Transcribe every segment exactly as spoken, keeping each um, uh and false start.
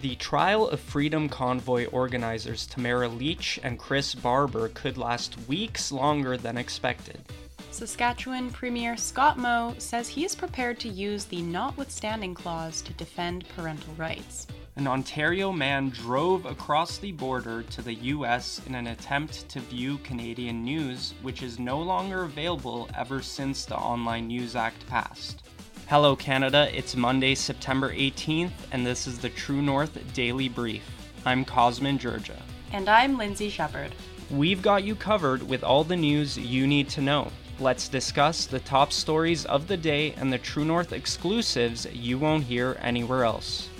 The trial of Freedom Convoy organizers Tamara Lich and Chris Barber could last weeks longer than expected. Saskatchewan Premier Scott Moe says he is prepared to use the notwithstanding clause to defend parental rights. An Ontario man drove across the border to the U S in an attempt to view Canadian news, which is no longer available ever since the Online News Act passed. Hello Canada, it's Monday, September eighteenth, and this is the True North Daily Brief. I'm Cosmin Dzsurdzsa. And I'm Lindsay Shepherd. We've got you covered with all the news you need to know. Let's discuss the top stories of the day and the True North exclusives you won't hear anywhere else.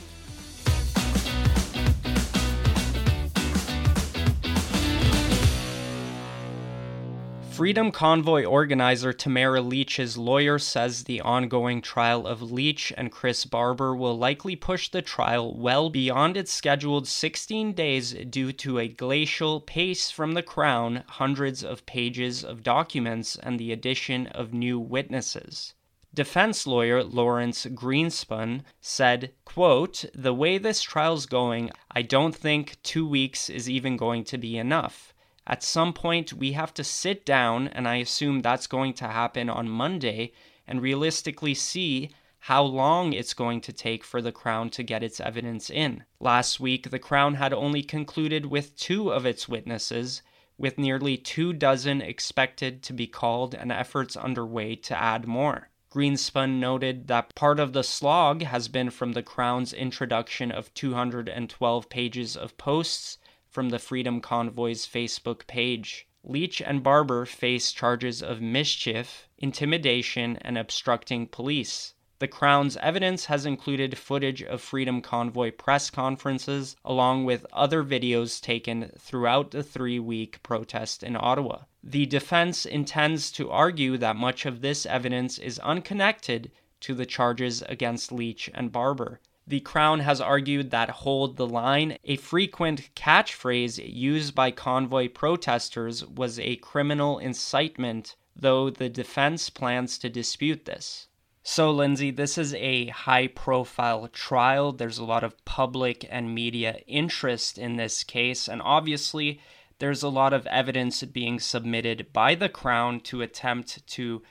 Freedom Convoy organizer Tamara Lich's lawyer says the ongoing trial of Lich and Chris Barber will likely push the trial well beyond its scheduled sixteen days due to a glacial pace from the Crown, hundreds of pages of documents, and the addition of new witnesses. Defense lawyer Lawrence Greenspun said, quote, "The way this trial's going, I don't think two weeks is even going to be enough. At some point, we have to sit down, and I assume that's going to happen on Monday, and realistically see how long it's going to take for the Crown to get its evidence in. Last week, the Crown had only concluded with two of its witnesses, with nearly two dozen expected to be called and efforts underway to add more." Greenspun noted that part of the slog has been from the Crown's introduction of two hundred twelve pages of posts from the Freedom Convoy's Facebook page. Lich and Barber face charges of mischief, intimidation, and obstructing police. The Crown's evidence has included footage of Freedom Convoy press conferences, along with other videos taken throughout the three-week protest in Ottawa. The defense intends to argue that much of this evidence is unconnected to the charges against Lich and Barber. The Crown has argued that "hold the line," a frequent catchphrase used by convoy protesters, was a criminal incitement, though the defense plans to dispute this. So, Lindsay, this is a high-profile trial. There's a lot of public and media interest in this case, and obviously there's a lot of evidence being submitted by the Crown to attempt to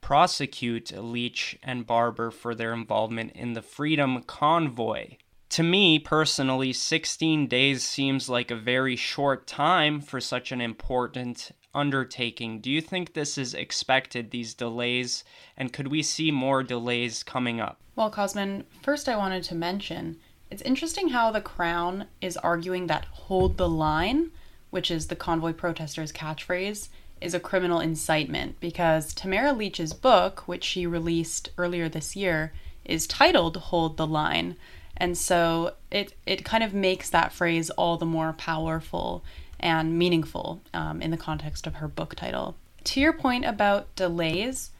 prosecute Lich and Barber for their involvement in the Freedom Convoy. To me, personally, sixteen days seems like a very short time for such an important undertaking. Do you think this is expected, these delays, and could we see more delays coming up? Well, Cosmin, first I wanted to mention, it's interesting how the Crown is arguing that "hold the line," which is the convoy protesters' catchphrase, is a criminal incitement, because Tamara Lich's book, which she released earlier this year, is titled "Hold the Line." And so it, it kind of makes that phrase all the more powerful and meaningful um, in the context of her book title. To your point about delays,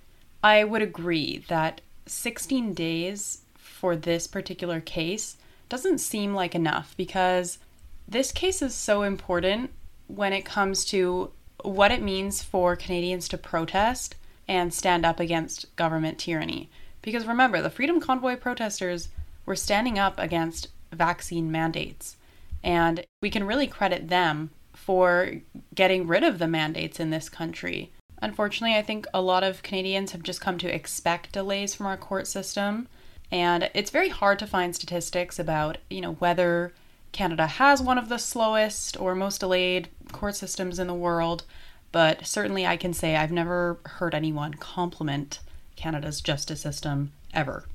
I would agree that sixteen days for this particular case doesn't seem like enough, because this case is so important when it comes to what it means for Canadians to protest and stand up against government tyranny. Because remember, the Freedom Convoy protesters were standing up against vaccine mandates, and we can really credit them for getting rid of the mandates in this country. Unfortunately, I think a lot of Canadians have just come to expect delays from our court system, and it's very hard to find statistics about, you know, whether Canada has one of the slowest or most delayed court systems in the world, but certainly I can say I've never heard anyone compliment Canada's justice system ever.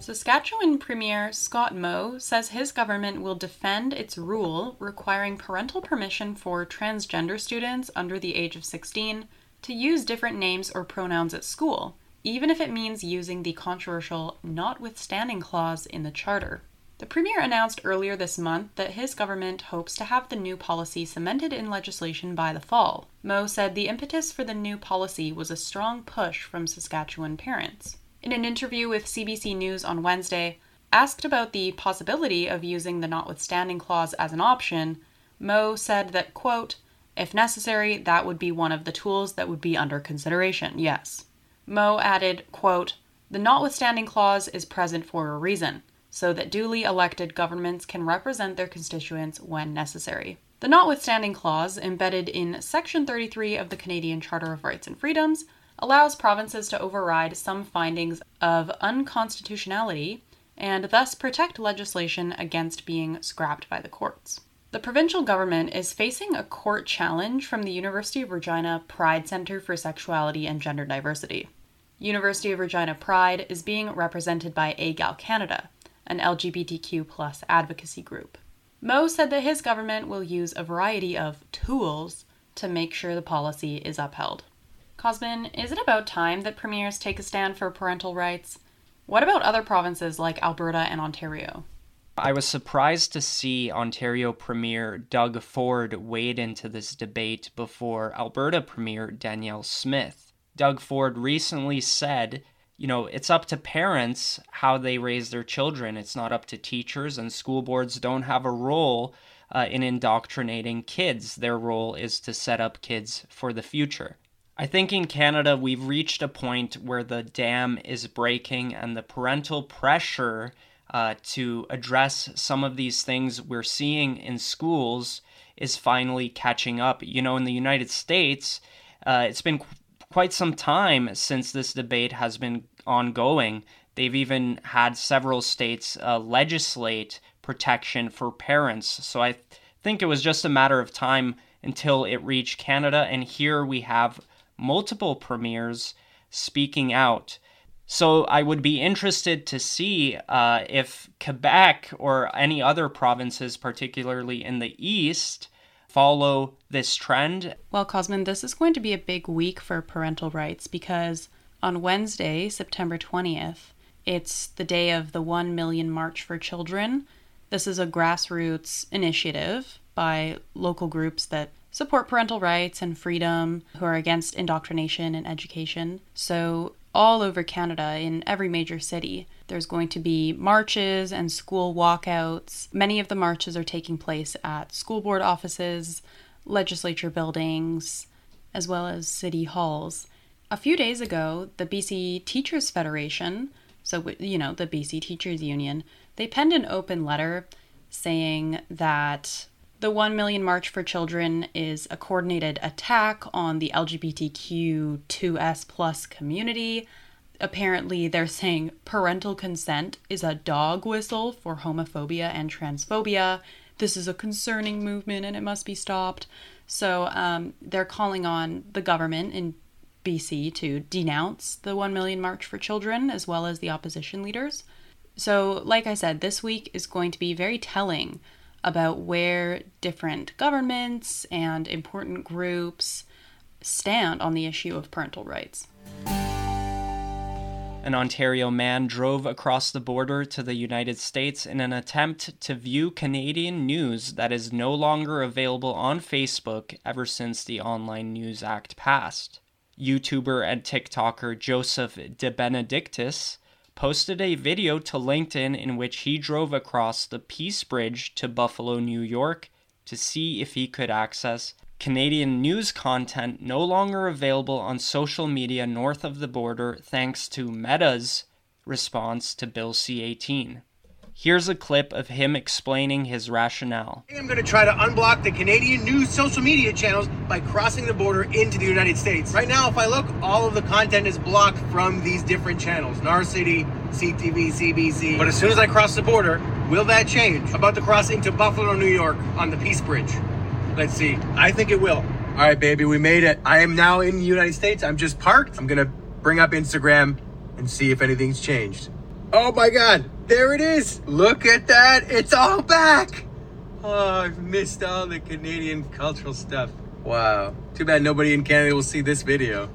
Saskatchewan Premier Scott Moe says his government will defend its rule requiring parental permission for transgender students under the age of sixteen to use different names or pronouns at school, even if it means using the controversial notwithstanding clause in the Charter. The Premier announced earlier this month that his government hopes to have the new policy cemented in legislation by the fall. Moe said the impetus for the new policy was a strong push from Saskatchewan parents. In an interview with C B C News on Wednesday, asked about the possibility of using the notwithstanding clause as an option, Moe said that, quote, If necessary, that would be one of the tools that would be under consideration, yes. Moe added, quote, "The notwithstanding clause is present for a reason, so that duly elected governments can represent their constituents when necessary." The notwithstanding clause, embedded in Section thirty-three of the Canadian Charter of Rights and Freedoms, allows provinces to override some findings of unconstitutionality and thus protect legislation against being scrapped by the courts. The provincial government is facing a court challenge from the University of Regina Pride Center for Sexuality and Gender Diversity. University of Regina Pride is being represented by Egale Canada, an L G B T Q plus advocacy group. Moe said that his government will use a variety of tools to make sure the policy is upheld. Cosmin, is it about time that premiers take a stand for parental rights? What about other provinces like Alberta and Ontario? I was surprised to see Ontario Premier Doug Ford wade into this debate before Alberta Premier Danielle Smith. Doug Ford recently said, you know, it's up to parents how they raise their children. It's not up to teachers, and school boards don't have a role uh, in indoctrinating kids. Their role is to set up kids for the future. I think in Canada, we've reached a point where the dam is breaking and the parental pressure uh, to address some of these things we're seeing in schools is finally catching up. You know, in the United States, uh, it's been qu- quite some time since this debate has been ongoing. They've even had several states uh, legislate protection for parents. So I th- think it was just a matter of time until it reached Canada, and here we have multiple premiers speaking out. So I would be interested to see uh, if Quebec or any other provinces, particularly in the East, follow this trend. Well, Cosmin, this is going to be a big week for parental rights because on Wednesday, September twentieth, it's the day of the One Million March for Children. This is a grassroots initiative by local groups that support parental rights and freedom, who are against indoctrination in education. So all over Canada, in every major city, there's going to be marches and school walkouts. Many of the marches are taking place at school board offices, legislature buildings, as well as city halls. A few days ago, the B C Teachers Federation, so, you know, the B C Teachers Union, they penned an open letter saying that the One Million March for Children is a coordinated attack on the L G B T Q two S plus community. Apparently, they're saying parental consent is a dog whistle for homophobia and transphobia. This is a concerning movement and it must be stopped. So um, they're calling on the government in B C to denounce the One Million March for Children, as well as the opposition leaders. So, like I said, this week is going to be very telling about where different governments and important groups stand on the issue of parental rights. An Ontario man drove across the border to the United States in an attempt to view Canadian news that is no longer available on Facebook ever since the Online News Act passed. YouTuber and TikToker Joseph DeBenedictis posted a video to LinkedIn in which he drove across the Peace Bridge to Buffalo, New York, to see if he could access Canadian news content no longer available on social media north of the border thanks to Meta's response to Bill C eighteen. Here's a clip of him explaining his rationale. I'm going to try to unblock the Canadian news social media channels by crossing the border into the United States. Right now, if I look, all of the content is blocked from these different channels, N A R City, C T V, C B C. But as soon as I cross the border, will that change? I'm about to cross into Buffalo, New York on the Peace Bridge. Let's see. I think it will. All right, baby, we made it. I am now in the United States. I'm just parked. I'm going to bring up Instagram and see if anything's changed. Oh my God, there it is. Look at that. It's all back. Oh, I've missed all the Canadian cultural stuff. Wow. Too bad nobody in Canada will see this video.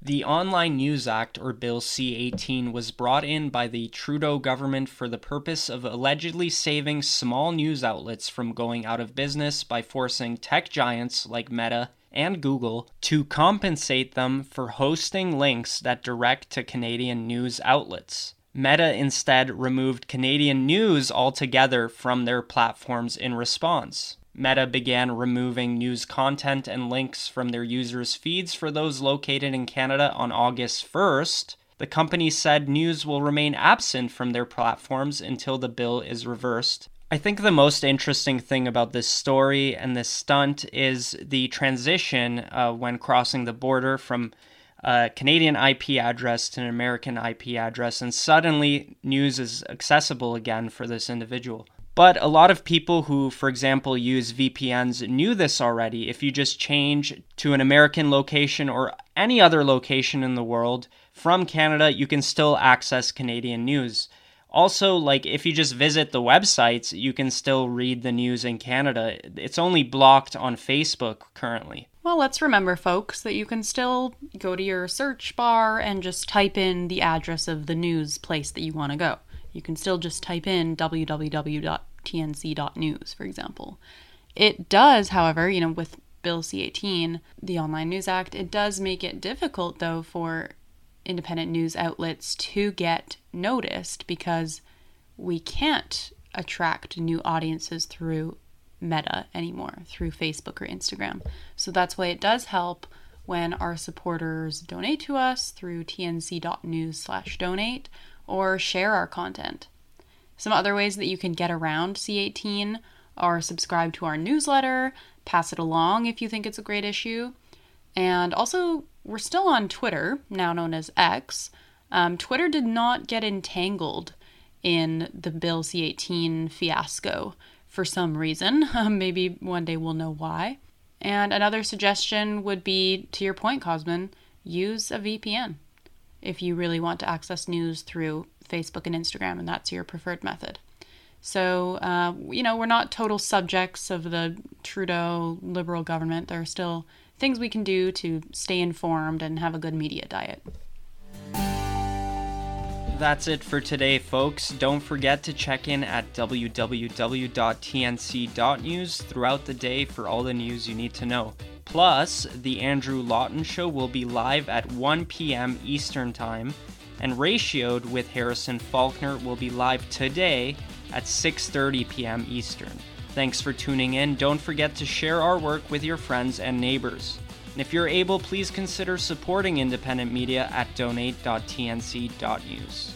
The Online News Act, or Bill C eighteen, was brought in by the Trudeau government for the purpose of allegedly saving small news outlets from going out of business by forcing tech giants like Meta and Google to compensate them for hosting links that direct to Canadian news outlets. Meta instead removed Canadian news altogether from their platforms in response. Meta began removing news content and links from their users' feeds for those located in Canada on August first. The company said news will remain absent from their platforms until the bill is reversed. I think the most interesting thing about this story and this stunt is the transition uh, when crossing the border from a Canadian I P address to an American I P address, and suddenly news is accessible again for this individual. But a lot of people who, for example, use V P Ns knew this already. If you just change to an American location or any other location in the world from Canada, you can still access Canadian news. Also, like, if you just visit the websites, you can still read the news in Canada. It's only blocked on Facebook currently. Well, let's remember, folks, that you can still go to your search bar and just type in the address of the news place that you want to go. You can still just type in w w w dot t n c dot news, for example. It does, however, you know, with Bill C eighteen, the Online News Act, it does make it difficult, though, for independent news outlets to get noticed, because we can't attract new audiences through Meta anymore, through Facebook or Instagram. So that's why it does help when our supporters donate to us through t n c dot news slash donate or share our content. Some other ways that you can get around C eighteen are subscribe to our newsletter, pass it along if you think it's a great issue, and also we're still on Twitter, now known as X. Um, Twitter did not get entangled in the Bill C eighteen fiasco for some reason. Um, maybe one day we'll know why. And another suggestion would be, to your point, Cosmin, use a V P N if you really want to access news through Facebook and Instagram, and that's your preferred method. So, uh, you know, we're not total subjects of the Trudeau Liberal government. There are still things we can do to stay informed and have a good media diet. That's it for today, folks. Don't forget to check in at w w w dot t n c dot news throughout the day for all the news you need to know. Plus, The Andrew Lawton Show will be live at one p.m. Eastern Time, and Ratioed with Harrison Faulkner will be live today at six thirty p.m. Eastern. Thanks for tuning in. Don't forget to share our work with your friends and neighbors. And if you're able, please consider supporting independent media at donate dot t n c dot news.